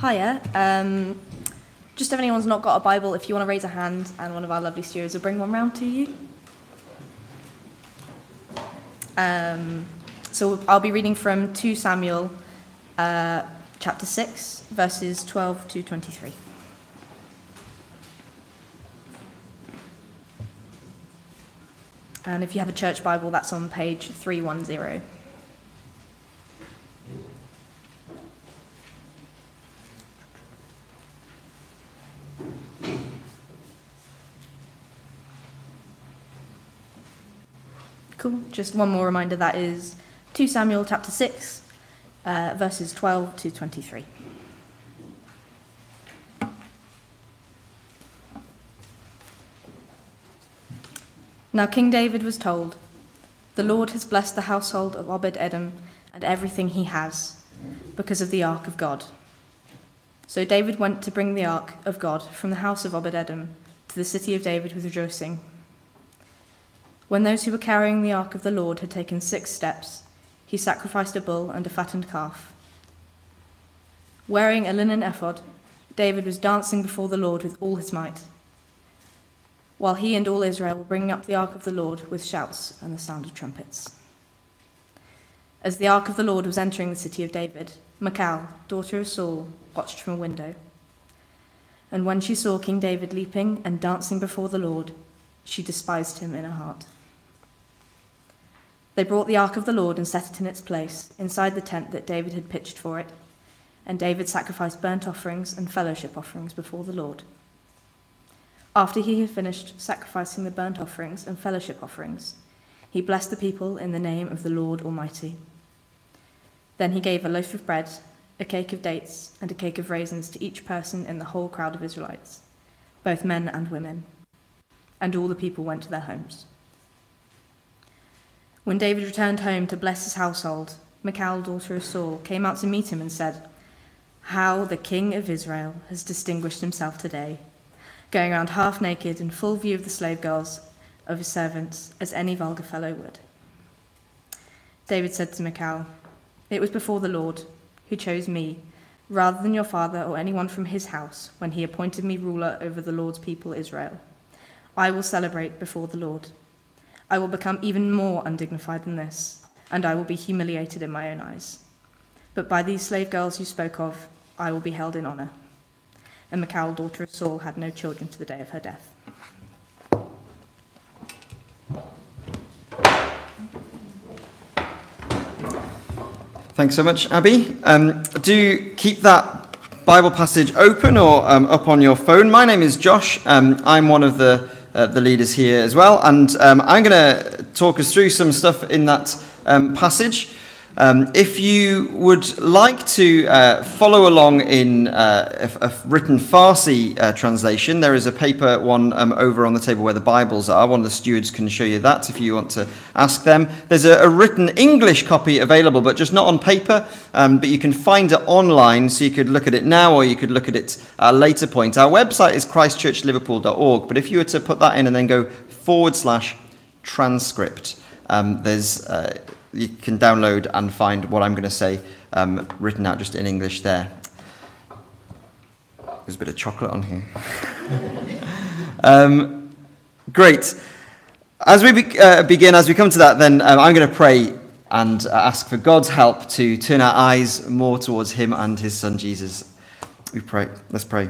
Hiya. Just if anyone's not got a Bible, if you want to raise a hand and one of our lovely stewards will bring one round to you. So I'll be reading from 2 Samuel chapter 6, verses 12 to 23. And if you have a church Bible, that's on page 310. Cool. Just one more reminder, that is 2 Samuel chapter 6, verses 12 to 23. Now King David was told, "The Lord has blessed the household of Obed-Edom and everything he has, because of the ark of God." So David went to bring the ark of God from the house of Obed-Edom to the city of David with rejoicing. When those who were carrying the ark of the Lord had taken 6 steps, he sacrificed a bull and a fattened calf. Wearing a linen ephod, David was dancing before the Lord with all his might, while he and all Israel were bringing up the ark of the Lord with shouts and the sound of trumpets. As the ark of the Lord was entering the city of David, Michal, daughter of Saul, watched from a window. And when she saw King David leaping and dancing before the Lord, she despised him in her heart. They brought the ark of the Lord and set it in its place, inside the tent that David had pitched for it, and David sacrificed burnt offerings and fellowship offerings before the Lord. After he had finished sacrificing the burnt offerings and fellowship offerings, he blessed the people in the name of the Lord Almighty. Then he gave a loaf of bread, a cake of dates, and a cake of raisins to each person in the whole crowd of Israelites, both men and women. And all the people went to their homes. When David returned home to bless his household, Michal, daughter of Saul, came out to meet him and said, "How the king of Israel has distinguished himself today, going around half naked in full view of the slave girls of his servants, as any vulgar fellow would." David said to Michal, "It was before the Lord, who chose me, rather than your father or anyone from his house, when he appointed me ruler over the Lord's people Israel. I will celebrate before the Lord. I will become even more undignified than this, and I will be humiliated in my own eyes. But by these slave girls you spoke of, I will be held in honor." And Michal, daughter of Saul, had no children to the day of her death. Thanks so much, Abby. Do keep that Bible passage open or up on your phone. My name is Josh. I'm one of the leaders here as well, and I'm going to talk us through some stuff in that passage. If you would like to follow along in a written Farsi translation, there is a paper one over on the table where the Bibles are. One of the stewards can show you that if you want to ask them. There's a written English copy available, but just not on paper, but you can find it online, so you could look at it now or you could look at it at a later point. Our website is Christchurchliverpool.org, but if you were to put that in and then go /transcript, there's... you can download and find what I'm going to say written out just in English there. There's a bit of chocolate on here. Great. As we begin, as we come to that, then I'm going to pray and ask for God's help to turn our eyes more towards him and his son Jesus. We pray. Let's pray.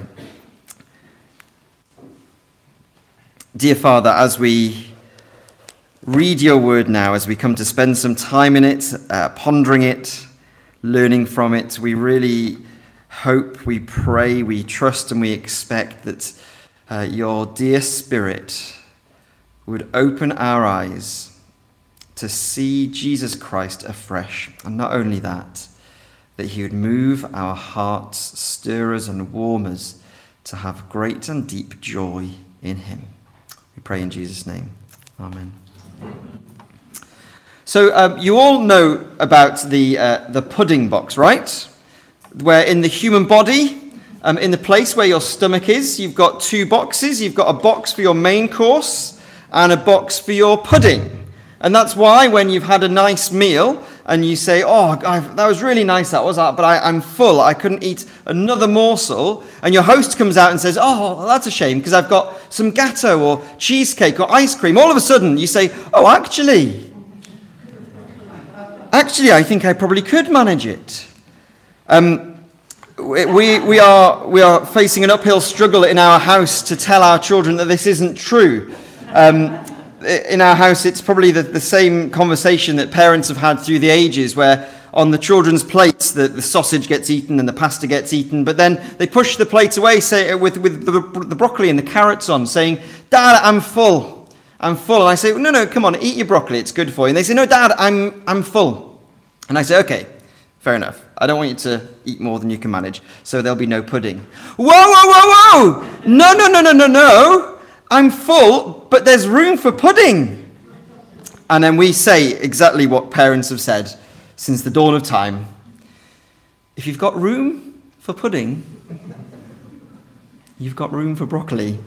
Dear Father, as we read your word now, as we come to spend some time in it, pondering it, learning from it, we really hope, we pray, we trust, and we expect that your dear Spirit would open our eyes to see Jesus Christ afresh. And not only that he would move our hearts, stir us and warm us to have great and deep joy in him. We pray in Jesus' name. Amen. So you all know about the pudding box, right? Where in the human body, in the place where your stomach is, you've got 2 boxes. You've got a box for your main course and a box for your pudding. And that's why when you've had a nice meal and you say, oh, that was really nice, but I'm full, I couldn't eat another morsel, and your host comes out and says, oh, well, that's a shame, because I've got some gatto or cheesecake or ice cream, all of a sudden you say, oh, actually, I think I probably could manage it. We are facing an uphill struggle in our house to tell our children that this isn't true. In our house, it's probably the same conversation that parents have had through the ages, where on the children's plates, the sausage gets eaten and the pasta gets eaten, but then they push the plates away, say with the broccoli and the carrots on, saying, Dad, I'm full. And I say, no, come on, eat your broccoli, it's good for you. And they say, no, Dad, I'm full. And I say, okay, fair enough. I don't want you to eat more than you can manage, so there'll be no pudding. Whoa! No. I'm full, but there's room for pudding. And then we say exactly what parents have said since the dawn of time. If you've got room for pudding, you've got room for broccoli.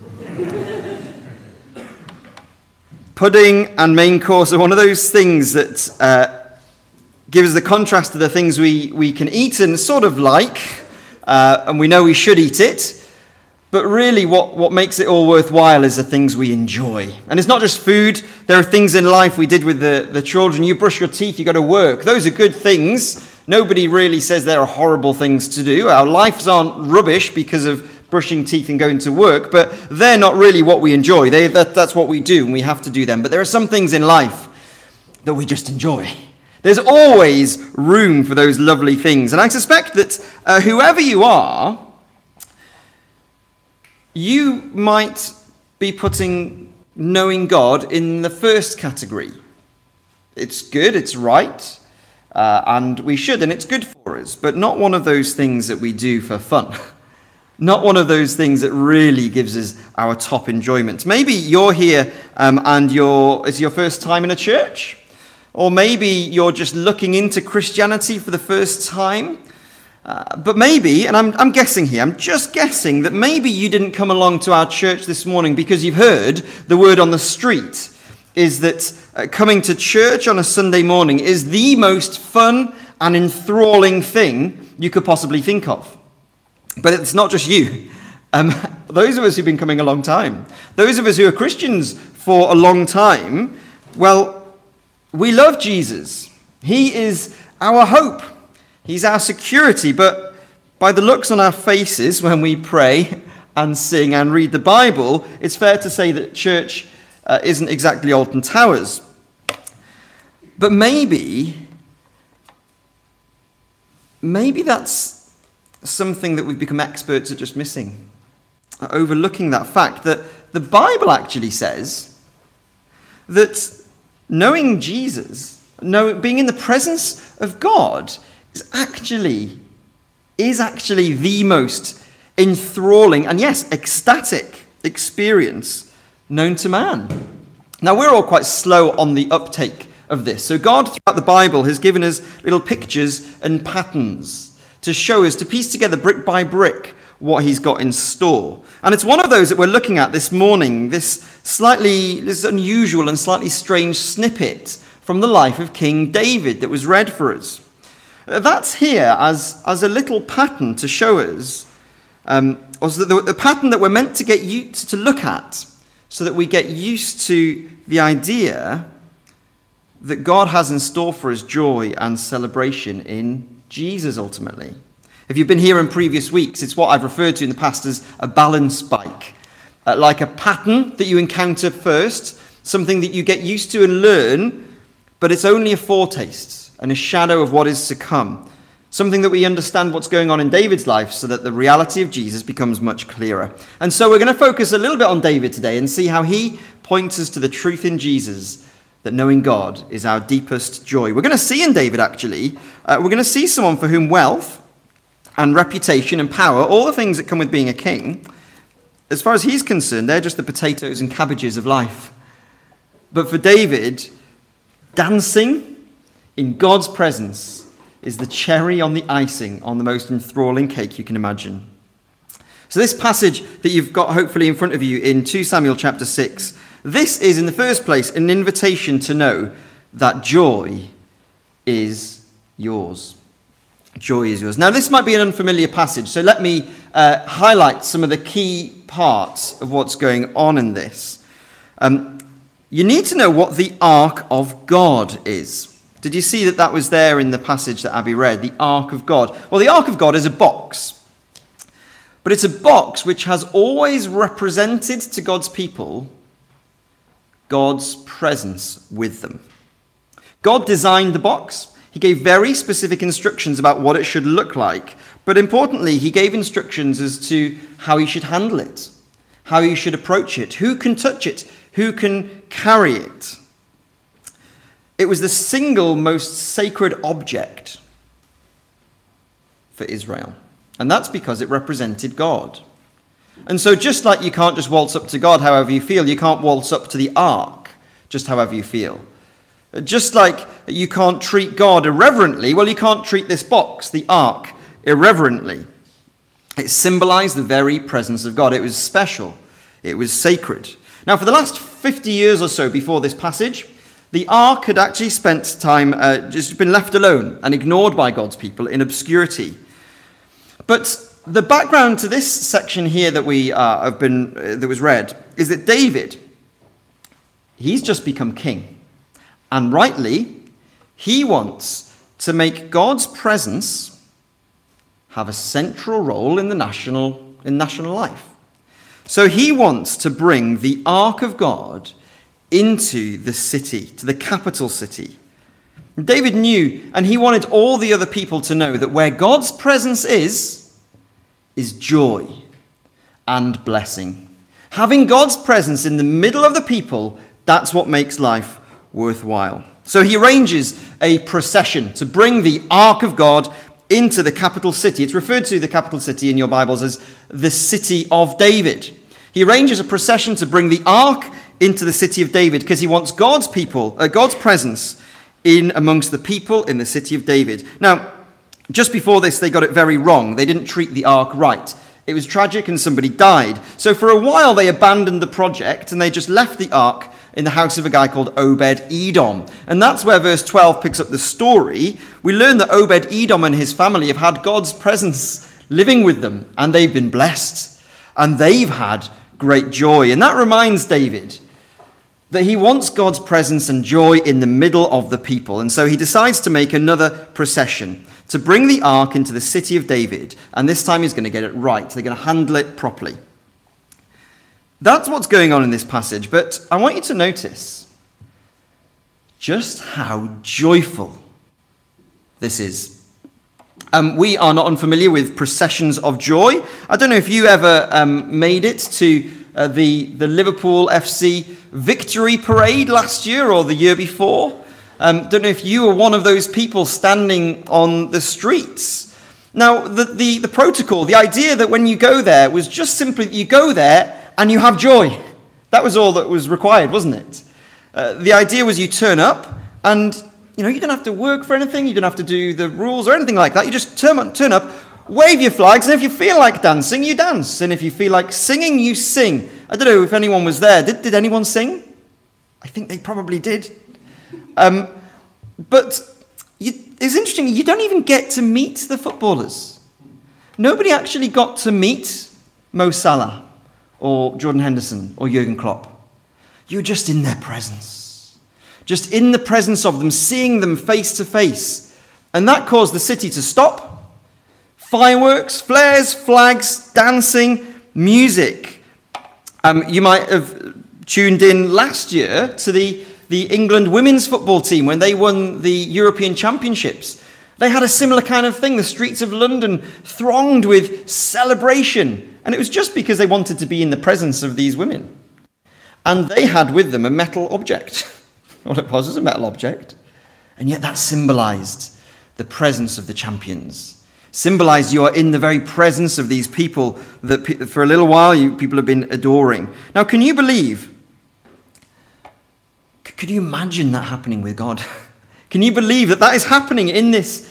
Pudding and main course are one of those things that gives the contrast to the things we can eat and sort of like, and we know we should eat it, but really what makes it all worthwhile is the things we enjoy. And it's not just food. There are things in life we did with the children. You brush your teeth, you go to work. Those are good things. Nobody really says there are horrible things to do. Our lives aren't rubbish because of brushing teeth and going to work, but they're not really what we enjoy. That's what we do, and we have to do them. But there are some things in life that we just enjoy. There's always room for those lovely things. And I suspect that whoever you are, you might be putting knowing God in the first category. It's good, it's right, and we should, and it's good for us. But not one of those things that we do for fun. Not one of those things that really gives us our top enjoyment. Maybe you're here and it's your first time in a church. Or maybe you're just looking into Christianity for the first time. But maybe, and I'm guessing here, I'm just guessing that maybe you didn't come along to our church this morning because you've heard the word on the street is that coming to church on a Sunday morning is the most fun and enthralling thing you could possibly think of. But it's not just you. Those of us who've been coming a long time, those of us who are Christians for a long time, well, we love Jesus. He is our hope. He's our security. But by the looks on our faces when we pray and sing and read the Bible, it's fair to say that church isn't exactly Alton Towers. But maybe that's something that we've become experts at just missing, overlooking that fact that the Bible actually says that knowing Jesus, being in the presence of God is actually the most enthralling and, yes, ecstatic experience known to man. Now, we're all quite slow on the uptake of this. So God, throughout the Bible, has given us little pictures and patterns to show us, to piece together brick by brick, what he's got in store. And it's one of those that we're looking at this morning, this unusual and slightly strange snippet from the life of King David that was read for us. That's here as a little pattern to show us, the pattern that we're meant to get you to look at, so that we get used to the idea that God has in store for us joy and celebration in Jesus ultimately. If you've been here in previous weeks, it's what I've referred to in the past as a balance spike, like a pattern that you encounter first, something that you get used to and learn, but it's only a foretaste and a shadow of what is to come, something that we understand what's going on in David's life so that the reality of Jesus becomes much clearer. And so we're going to focus a little bit on David today and see how he points us to the truth in Jesus, that knowing God is our deepest joy. We're going to see in David, actually, we're going to see someone for whom wealth and reputation and power, all the things that come with being a king, as far as he's concerned, they're just the potatoes and cabbages of life. But for David, dancing in God's presence is the cherry on the icing on the most enthralling cake you can imagine. So this passage that you've got hopefully in front of you in 2 Samuel chapter 6, this is in the first place an invitation to know that joy is yours. Joy is yours. Now, this might be an unfamiliar passage, so let me highlight some of the key parts of what's going on in this. You need to know what the ark of God is. Did you see that that was there in the passage that Abby read, the ark of God? Well, the ark of God is a box, but it's a box which has always represented to God's people God's presence with them. God designed the box. He gave very specific instructions about what it should look like. But importantly, he gave instructions as to how you should handle it, how you should approach it, who can touch it, who can carry it. It was the single most sacred object for Israel. And that's because it represented God. And so just like you can't just waltz up to God however you feel, you can't waltz up to the ark just however you feel. Just like you can't treat God irreverently, well, you can't treat this box, the ark, irreverently. It symbolized the very presence of God. It was special. It was sacred. Now, for the last 50 years or so before this passage, the ark had actually spent time, just been left alone and ignored by God's people in obscurity. But the background to this section here that we that was read is that David, he's just become king. And rightly, he wants to make God's presence have a central role in the national life. So he wants to bring the Ark of God into the city, to the capital city. David knew, and he wanted all the other people to know, that where God's presence is joy and blessing. Having God's presence in the middle of the people, that's what makes life worthwhile. So he arranges a procession to bring the Ark of God into the capital city. It's referred to the capital city in your Bibles as the City of David. He arranges a procession to bring the Ark into the City of David because he wants God's people, God's presence in amongst the people in the City of David. Now, just before this, they got it very wrong. They didn't treat the Ark right. It was tragic and somebody died. So for a while, they abandoned the project and they just left the Ark in the house of a guy called Obed-Edom. And that's where verse 12 picks up the story. We learn that Obed-Edom and his family have had God's presence living with them, and they've been blessed, and they've had great joy. And that reminds David that he wants God's presence and joy in the middle of the people. And so he decides to make another procession to bring the ark into the City of David, and this time he's going to get it right. They're going to handle it properly. That's what's going on in this passage, but I want you to notice just how joyful this is. We are not unfamiliar with processions of joy. I don't know if you ever made it to the Liverpool FC victory parade last year or the year before. Don't know if you were one of those people standing on the streets. Now, the protocol, the idea that when you go there was just simply that you go there and you have joy. That was all that was required, wasn't it? The idea was you turn up and, you don't have to work for anything. You don't have to do the rules or anything like that. You just turn up, wave your flags, and if you feel like dancing, you dance. And if you feel like singing, you sing. I don't know if anyone was there. Did anyone sing? I think they probably did. But it's interesting, you don't even get to meet the footballers. Nobody actually got to meet Mo Salah or Jordan Henderson, or Jurgen Klopp. You're just in their presence. Just in the presence of them, seeing them face to face. And that caused the city to stop. Fireworks, flares, flags, dancing, music. You might have tuned in last year to the England women's football team when they won the European Championships. They had a similar kind of thing. The streets of London thronged with celebration. And it was just because they wanted to be in the presence of these women. And they had with them a metal object. All it was a metal object. And yet that symbolized the presence of the champions. Symbolized you are in the very presence of these people that for a little while people have been adoring. Now, can you believe? Could you imagine that happening with God? Can you believe that is happening in this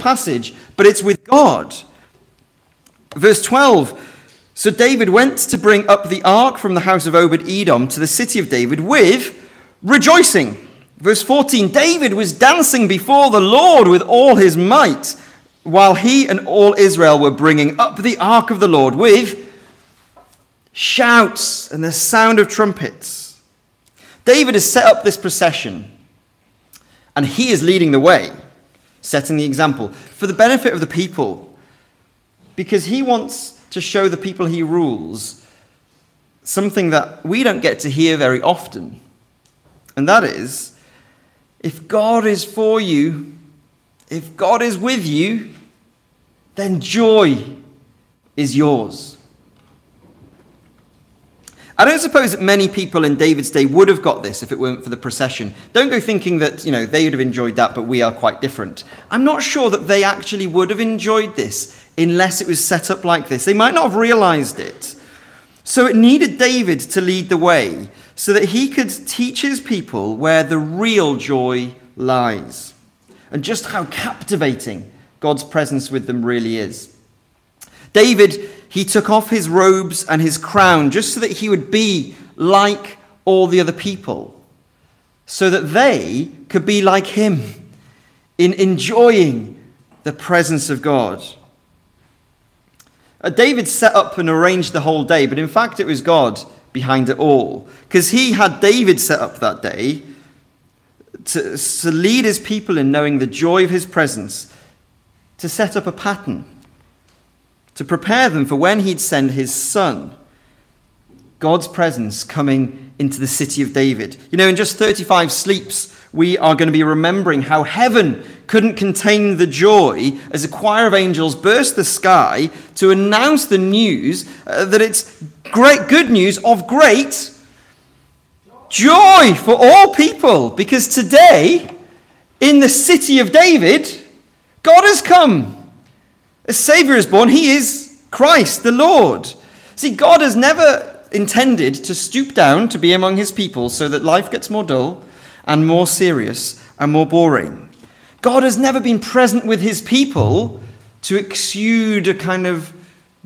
passage? But it's with God. Verse 12. So David went to bring up the ark from the house of Obed-Edom to the City of David with rejoicing. Verse 14, David was dancing before the Lord with all his might, while he and all Israel were bringing up the ark of the Lord with shouts and the sound of trumpets. David has set up this procession, and he is leading the way, setting the example for the benefit of the people, because he wants to show the people he rules something that we don't get to hear very often, and that is, if God is for you, if God is with you, then joy is yours. I don't suppose that many people in David's day would have got this if it weren't for the procession. Don't go thinking that, they would have enjoyed that, but we are quite different. I'm not sure that they actually would have enjoyed this unless it was set up like this. They might not have realized it. So it needed David to lead the way, so that he could teach his people where the real joy lies and just how captivating God's presence with them really is. David, he took off his robes and his crown just so that he would be like all the other people, so that they could be like him in enjoying the presence of God. David set up and arranged the whole day, but in fact it was God behind it all, because he had David set up that day to lead his people in knowing the joy of his presence, to set up a pattern, to prepare them for when he'd send his son, God's presence coming into the city of David. In just 35 sleeps, we are going to be remembering how heaven couldn't contain the joy as a choir of angels burst the sky to announce the news that it's great good news of great joy for all people, because today in the city of David, God has come. A Savior is born. He is Christ the Lord. See, God has never intended to stoop down to be among his people so that life gets more dull and more serious and more boring. God has never been present with his people to exude a kind of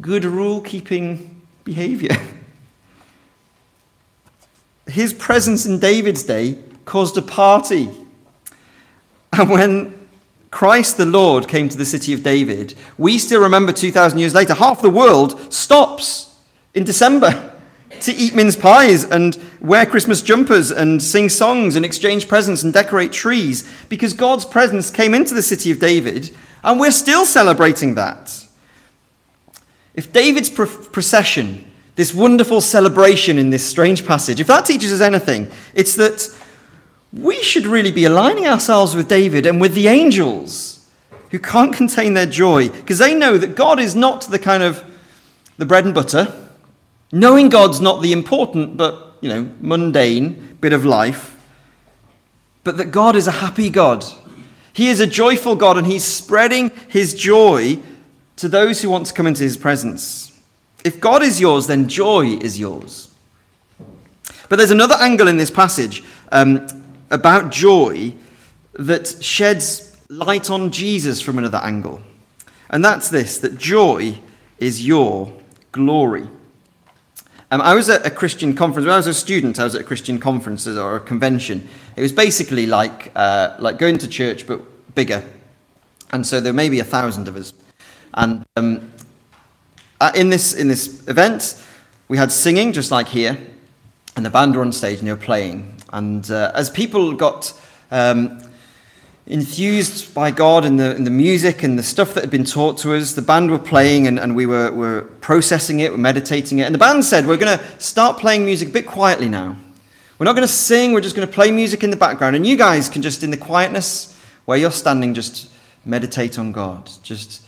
good rule-keeping behavior. His presence in David's day caused a party. And when Christ the Lord came to the city of David, we still remember 2,000 years later, half the world stops in December to eat mince pies and wear Christmas jumpers and sing songs and exchange presents and decorate trees, because God's presence came into the city of David, and we're still celebrating that. If David's procession, this wonderful celebration in this strange passage, if that teaches us anything, it's that we should really be aligning ourselves with David and with the angels who can't contain their joy, because they know that God is not the kind of the bread and butter. Knowing God's not the important but, mundane bit of life, but that God is a happy God. He is a joyful God, and he's spreading his joy to those who want to come into his presence. If God is yours, then joy is yours. But there's another angle in this passage about joy that sheds light on Jesus from another angle. And that's this, that joy is your glory. I was at a Christian conference. When I was a student, I was at Christian conferences or a convention. It was basically like going to church, but bigger. And so there may be 1,000 of us. And in this event, we had singing, just like here, and the band were on stage and they were playing. And as people got infused by God in the music and the stuff that had been taught to us, the band were playing and we were processing it, we're meditating it. And the band said, we're going to start playing music a bit quietly now. We're not going to sing, we're just going to play music in the background. And you guys can just, in the quietness where you're standing, just meditate on God. Just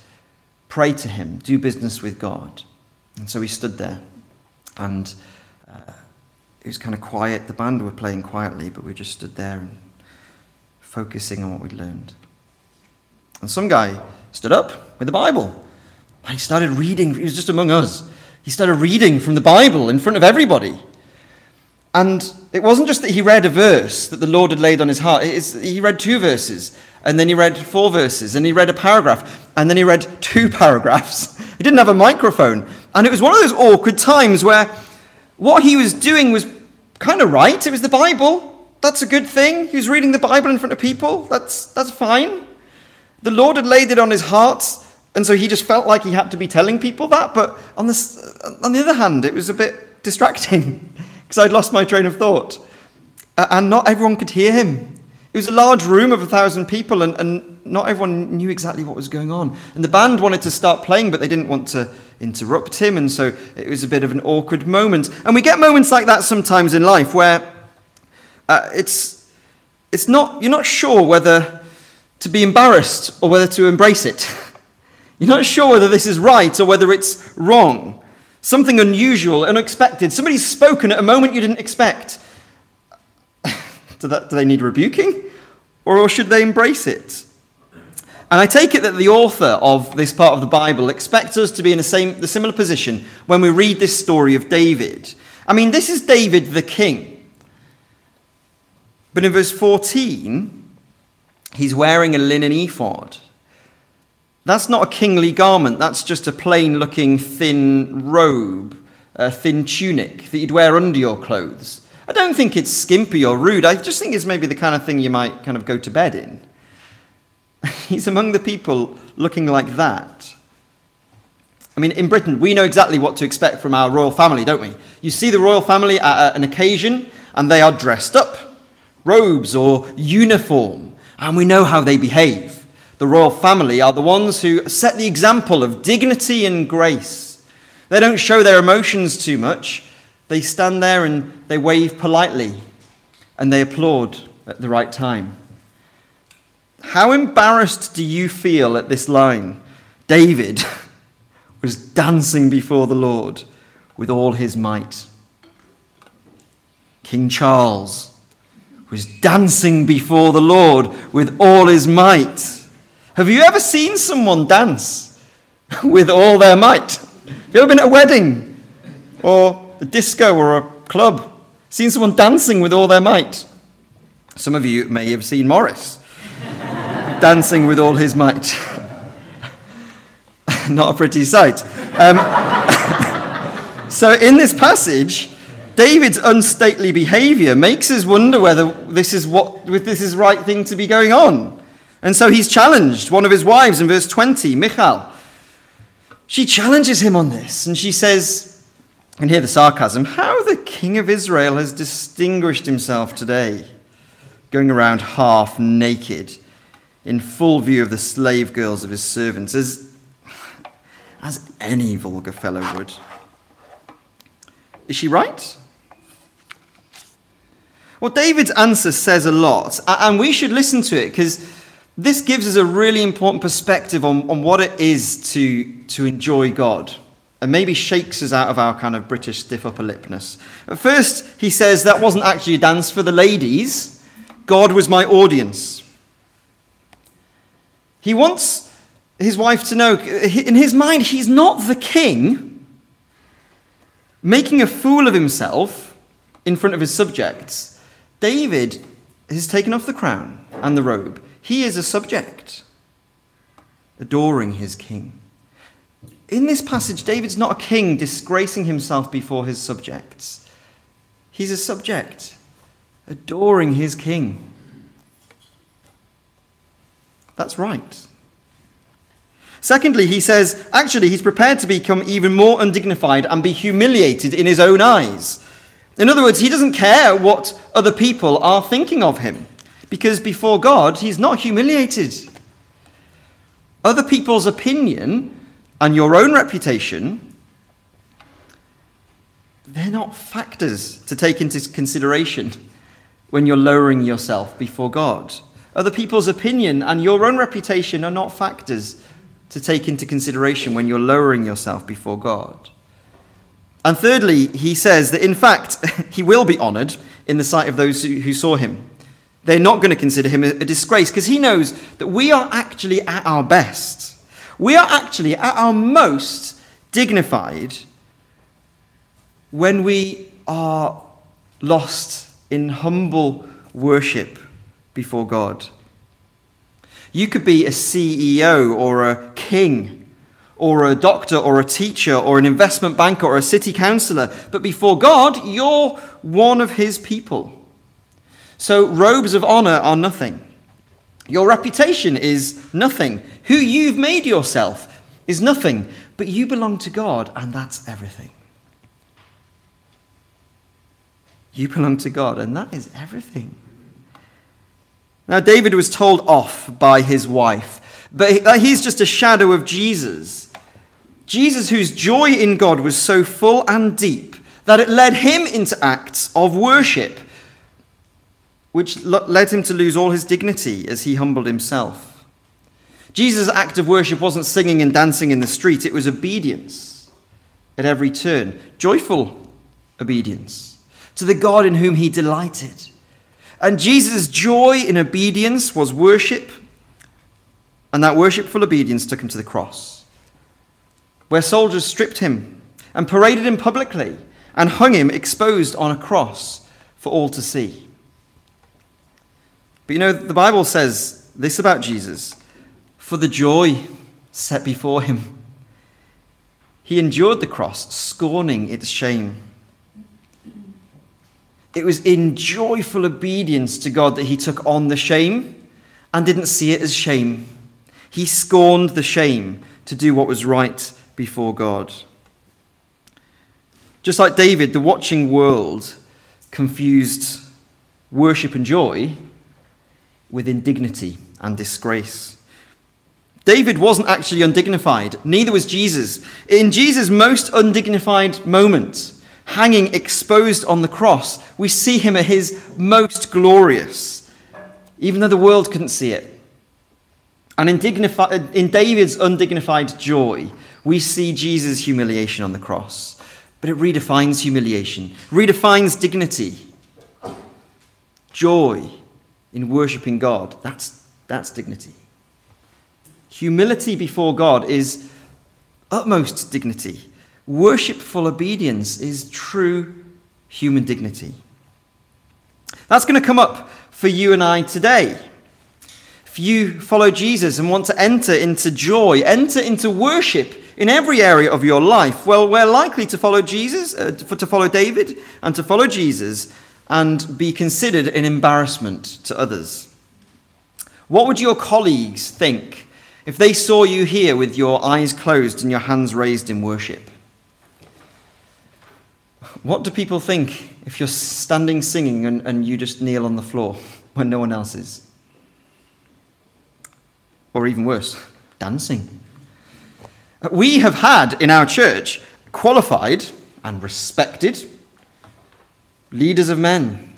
pray to him, do business with God. And so we stood there, and it was kind of quiet. The band were playing quietly, but we just stood there and focusing on what we'd learned. And some guy stood up with the Bible, and he started reading. He was just among us. He started reading from the Bible in front of everybody. And it wasn't just that he read a verse that the Lord had laid on his heart. He read 2 verses, and then he read 4 verses, and he read a paragraph, and then he read 2 paragraphs. He didn't have a microphone. And it was one of those awkward times where what he was doing was kind of right. It was the Bible. That's a good thing. He was reading the Bible in front of people. That's fine. The Lord had laid it on his heart, and so he just felt like he had to be telling people that. But on the other hand, it was a bit distracting because I'd lost my train of thought. And not everyone could hear him. It was a large room of 1,000 people, and not everyone knew exactly what was going on. And the band wanted to start playing, but they didn't want to interrupt him, and so it was a bit of an awkward moment. And we get moments like that sometimes in life where it's not, you're not sure whether to be embarrassed or whether to embrace it. You're not sure whether this is right or whether it's wrong. Something unusual, unexpected. Somebody's spoken at a moment you didn't expect. Do they need rebuking? Or should they embrace it? And I take it that the author of this part of the Bible expects us to be in the similar position when we read this story of David. I mean, this is David the king. But in verse 14, he's wearing a linen ephod. That's not a kingly garment. That's just a plain-looking thin robe, a thin tunic that you'd wear under your clothes. I don't think it's skimpy or rude. I just think it's maybe the kind of thing you might kind of go to bed in. He's among the people looking like that. I mean, in Britain, we know exactly what to expect from our royal family, don't we? You see the royal family at an occasion, and they are dressed up, robes or uniform, and we know how they behave. The royal family are the ones who set the example of dignity and grace. They don't show their emotions too much. They stand there and they wave politely and they applaud at the right time. How embarrassed do you feel at this line? David was dancing before the Lord with all his might. King Charles was dancing before the Lord with all his might. Have you ever seen someone dance with all their might? Have you ever been at a wedding or a disco or a club, seen someone dancing with all their might? Some of you may have seen Morris dancing with all his might. Not a pretty sight. So in this passage, David's unstately behavior makes us wonder whether this is right thing to be going on. And so he's challenged one of his wives in verse 20, Michal. She challenges him on this, and she says, and hear the sarcasm, how the king of Israel has distinguished himself today, going around half naked, in full view of the slave girls of his servants, as any vulgar fellow would. Is she right? Well, David's answer says a lot, and we should listen to it, because this gives us a really important perspective on what it is to enjoy God. And maybe shakes us out of our kind of British stiff upper lipness. At first, he says that wasn't actually a dance for the ladies. God was my audience. He wants his wife to know, in his mind, he's not the king making a fool of himself in front of his subjects. David has taken off the crown and the robe. He is a subject, adoring his king. In this passage, David's not a king disgracing himself before his subjects. He's a subject, adoring his king. That's right. Secondly, he says, actually, he's prepared to become even more undignified and be humiliated in his own eyes. In other words, he doesn't care what other people are thinking of him, because before God, he's not humiliated. Other people's opinion and your own reputation, they're not factors to take into consideration when you're lowering yourself before God. Other people's opinion and your own reputation are not factors to take into consideration when you're lowering yourself before God. And thirdly, he says that in fact, he will be honored in the sight of those who saw him. They're not going to consider him a disgrace because he knows that we are actually at our best. We are actually at our most dignified when we are lost in humble worship before God. You could be a CEO or a king or a doctor or a teacher or an investment banker or a city councillor, but before God, you're one of his people. So robes of honor are nothing. Your reputation is nothing. Who you've made yourself is nothing. But you belong to God, and that's everything. You belong to God, and that is everything. Now, David was told off by his wife, but he's just a shadow of Jesus. Jesus, whose joy in God was so full and deep that it led him into acts of worship, which led him to lose all his dignity as he humbled himself. Jesus' act of worship wasn't singing and dancing in the street. It was obedience at every turn, joyful obedience to the God in whom he delighted. And Jesus' joy in obedience was worship, and that worshipful obedience took him to the cross, where soldiers stripped him and paraded him publicly and hung him exposed on a cross for all to see. But you know, the Bible says this about Jesus: for the joy set before him, he endured the cross, scorning its shame. It was in joyful obedience to God that he took on the shame and didn't see it as shame. He scorned the shame to do what was right before God. Just like David, the watching world confused worship and joy with indignity and disgrace. David wasn't actually undignified. Neither was Jesus. In Jesus' most undignified moment, hanging exposed on the cross, we see him at his most glorious, even though the world couldn't see it. And in David's undignified joy, we see Jesus' humiliation on the cross. But it redefines humiliation, redefines dignity. Joy in worshiping God, that's dignity. Humility before God is utmost dignity. Worshipful obedience is true human dignity. That's going to come up for you and I today. If you follow Jesus and want to enter into joy, enter into worship in every area of your life, well, we're likely to follow Jesus, to follow David, and to follow Jesus, and be considered an embarrassment to others. What would your colleagues think if they saw you here with your eyes closed and your hands raised in worship? What do people think if you're standing singing and you just kneel on the floor when no one else is? Or even worse, dancing. We have had in our church qualified and respected leaders of men,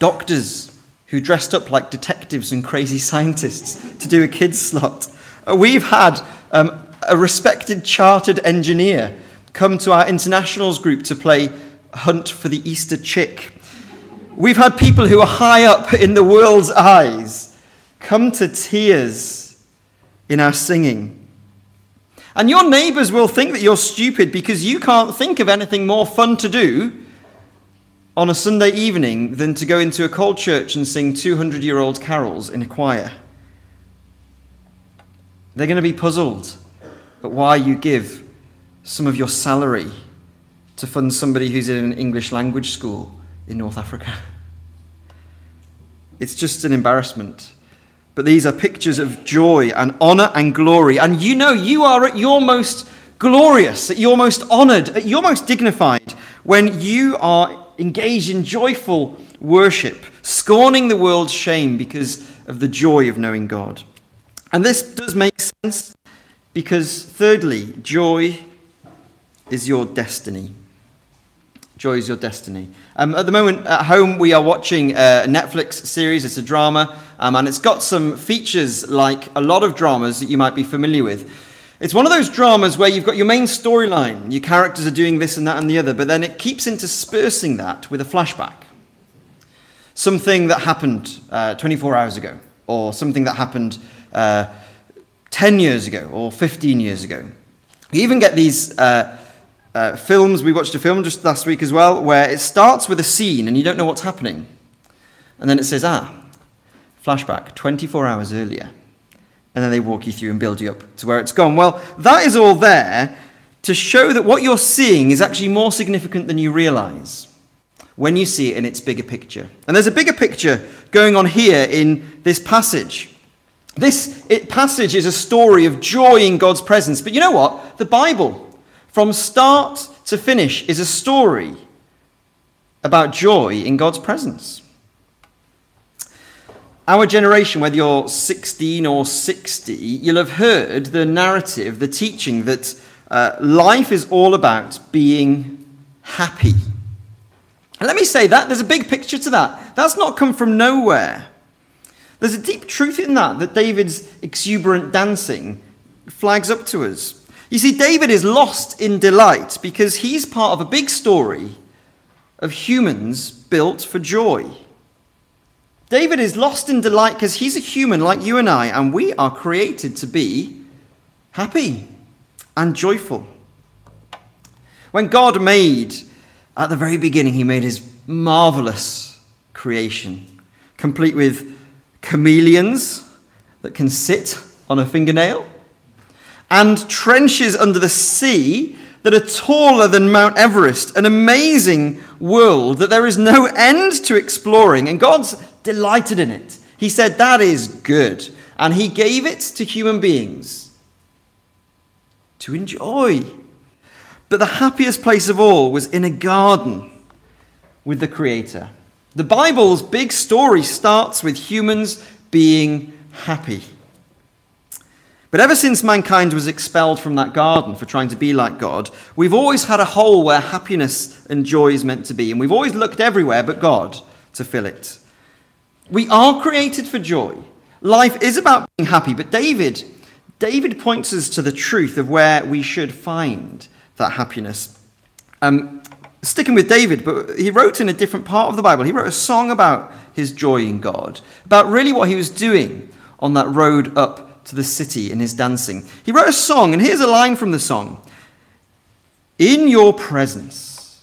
doctors who dressed up like detectives and crazy scientists to do a kids' slot. We've had a respected chartered engineer come to our internationals group to play Hunt for the Easter Chick. We've had people who are high up in the world's eyes come to tears in our singing. And your neighbours will think that you're stupid because you can't think of anything more fun to do on a Sunday evening than to go into a cold church and sing 200-year-old carols in a choir. They're going to be puzzled at why you give some of your salary to fund somebody who's in an English language school in North Africa. It's just an embarrassment. But these are pictures of joy and honor and glory. And you know you are at your most glorious, at your most honored, at your most dignified when you are engaged in joyful worship, scorning the world's shame because of the joy of knowing God. And this does make sense because, thirdly, joy is your destiny. Joy is your destiny. At the moment at home, we are watching a Netflix series. It's a drama, and it's got some features like a lot of dramas that you might be familiar with. It's one of those dramas where you've got your main storyline, your characters are doing this and that and the other, but then it keeps interspersing that with a flashback. Something that happened 24 hours ago, or something that happened 10 years ago, or 15 years ago. You even get these films. We watched a film just last week as well, where it starts with a scene and you don't know what's happening. And then it says, flashback, 24 hours earlier. And then they walk you through and build you up to where it's gone. Well, that is all there to show that what you're seeing is actually more significant than you realize. when you see it in its bigger picture. And there's a bigger picture going on here in this passage. This passage is a story of joy in God's presence. But you know what? The Bible, from start to finish, is a story about joy in God's presence. Our generation, whether you're 16 or 60, you'll have heard the narrative, the teaching that life is all about being happy. And let me say that there's a big picture to that. That's not come from nowhere. There's a deep truth in that David's exuberant dancing flags up to us. You see, David is lost in delight because he's part of a big story of humans built for joy. David is lost in delight because he's a human like you and I, and we are created to be happy and joyful. When God made, at the very beginning, he made his marvelous creation, complete with chameleons that can sit on a fingernail, and trenches under the sea that are taller than Mount Everest, an amazing world that there is no end to exploring. And God's delighted in it. He said, that is good. And he gave it to human beings to enjoy. But the happiest place of all was in a garden with the Creator. The Bible's big story starts with humans being happy. But ever since mankind was expelled from that garden for trying to be like God, we've always had a hole where happiness and joy is meant to be. And we've always looked everywhere but God to fill it. We are created for joy. Life is about being happy. But David points us to the truth of where we should find that happiness. Sticking with David, but he wrote in a different part of the Bible. He wrote a song about his joy in God, about really what he was doing on that road up to the city in his dancing. He wrote a song, and here's a line from the song. In your presence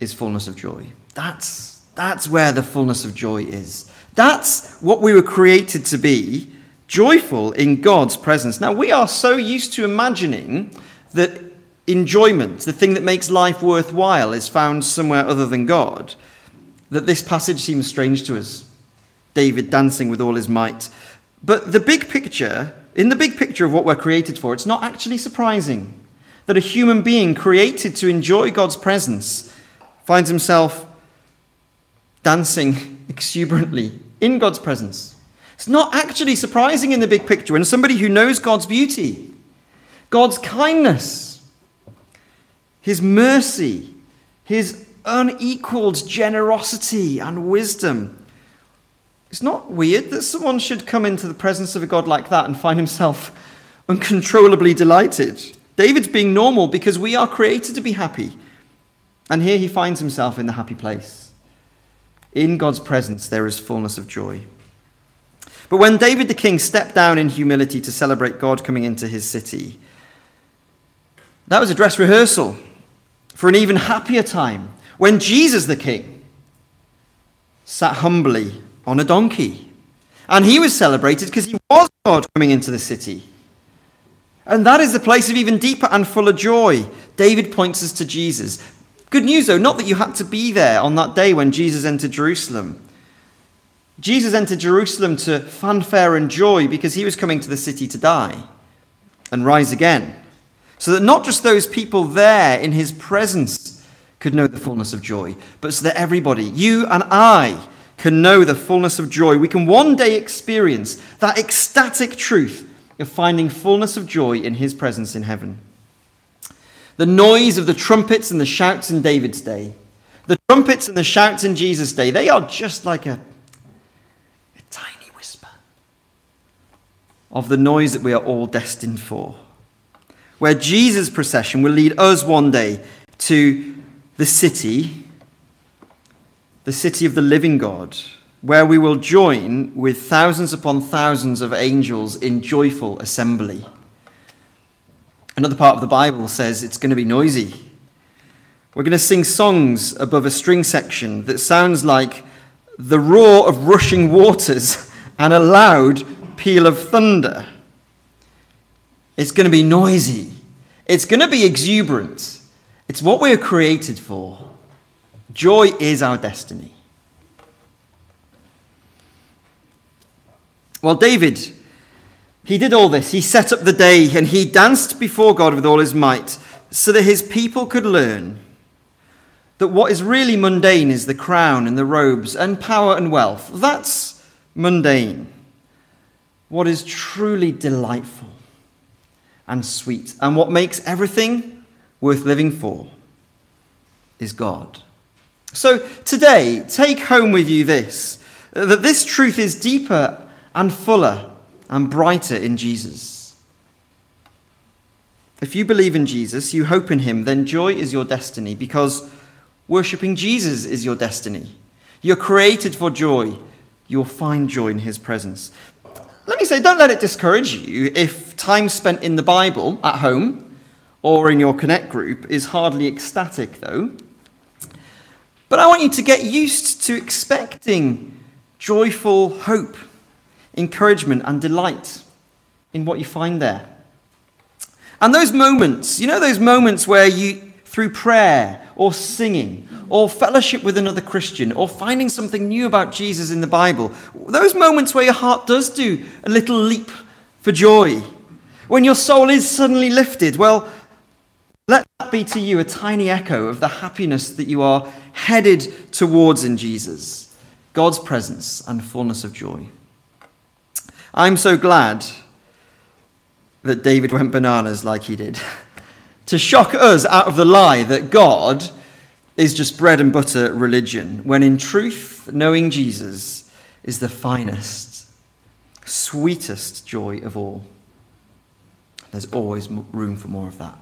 is fullness of joy. That's where the fullness of joy is. That's what we were created to be, joyful in God's presence. Now, we are so used to imagining that enjoyment, the thing that makes life worthwhile, is found somewhere other than God, that this passage seems strange to us. David dancing with all his might. But the big picture, in the big picture of what we're created for, it's not actually surprising that a human being created to enjoy God's presence finds himself dancing exuberantly in God's presence. It's not actually surprising in the big picture when somebody who knows God's beauty, God's kindness, his mercy, his unequaled generosity and wisdom. It's not weird that someone should come into the presence of a God like that and find himself uncontrollably delighted. David's being normal because we are created to be happy. And here he finds himself in the happy place. In God's presence, there is fullness of joy. But when David the king stepped down in humility to celebrate God coming into his city, that was a dress rehearsal for an even happier time when Jesus the king sat humbly on a donkey. And he was celebrated because he was God coming into the city. And that is the place of even deeper and fuller joy. David points us to Jesus. Good news, though, not that you had to be there on that day when Jesus entered Jerusalem. Jesus entered Jerusalem to fanfare and joy because he was coming to the city to die and rise again. So that not just those people there in his presence could know the fullness of joy, but so that everybody, you and I, can know the fullness of joy. We can one day experience that ecstatic truth of finding fullness of joy in his presence in heaven. The noise of the trumpets and the shouts in David's day, the trumpets and the shouts in Jesus' day, they are just like a tiny whisper of the noise that we are all destined for, where Jesus' procession will lead us one day to the city of the living God, where we will join with thousands upon thousands of angels in joyful assembly. Another part of the Bible says it's going to be noisy. We're going to sing songs above a string section that sounds like the roar of rushing waters and a loud peal of thunder. It's going to be noisy. It's going to be exuberant. It's what we are created for. Joy is our destiny. Well, David, he did all this. He set up the day and he danced before God with all his might so that his people could learn that what is really mundane is the crown and the robes and power and wealth. That's mundane. What is truly delightful and sweet and what makes everything worth living for is God. So today, take home with you this, that this truth is deeper and fuller and brighter in Jesus. If you believe in Jesus, you hope in him, then joy is your destiny because worshipping Jesus is your destiny. You're created for joy. You'll find joy in his presence. Let me say, don't let it discourage you if time spent in the Bible at home or in your Connect group is hardly ecstatic, though. But I want you to get used to expecting joyful hope, encouragement and delight in what you find there. And those moments, you know, those moments where you, through prayer or singing or fellowship with another Christian or finding something new about Jesus in the Bible, those moments where your heart does do a little leap for joy, when your soul is suddenly lifted, well, let that be to you a tiny echo of the happiness that you are headed towards in Jesus, God's presence and fullness of joy. I'm so glad that David went bananas like he did to shock us out of the lie that God is just bread and butter religion, when in truth, knowing Jesus is the finest, sweetest joy of all. There's always room for more of that.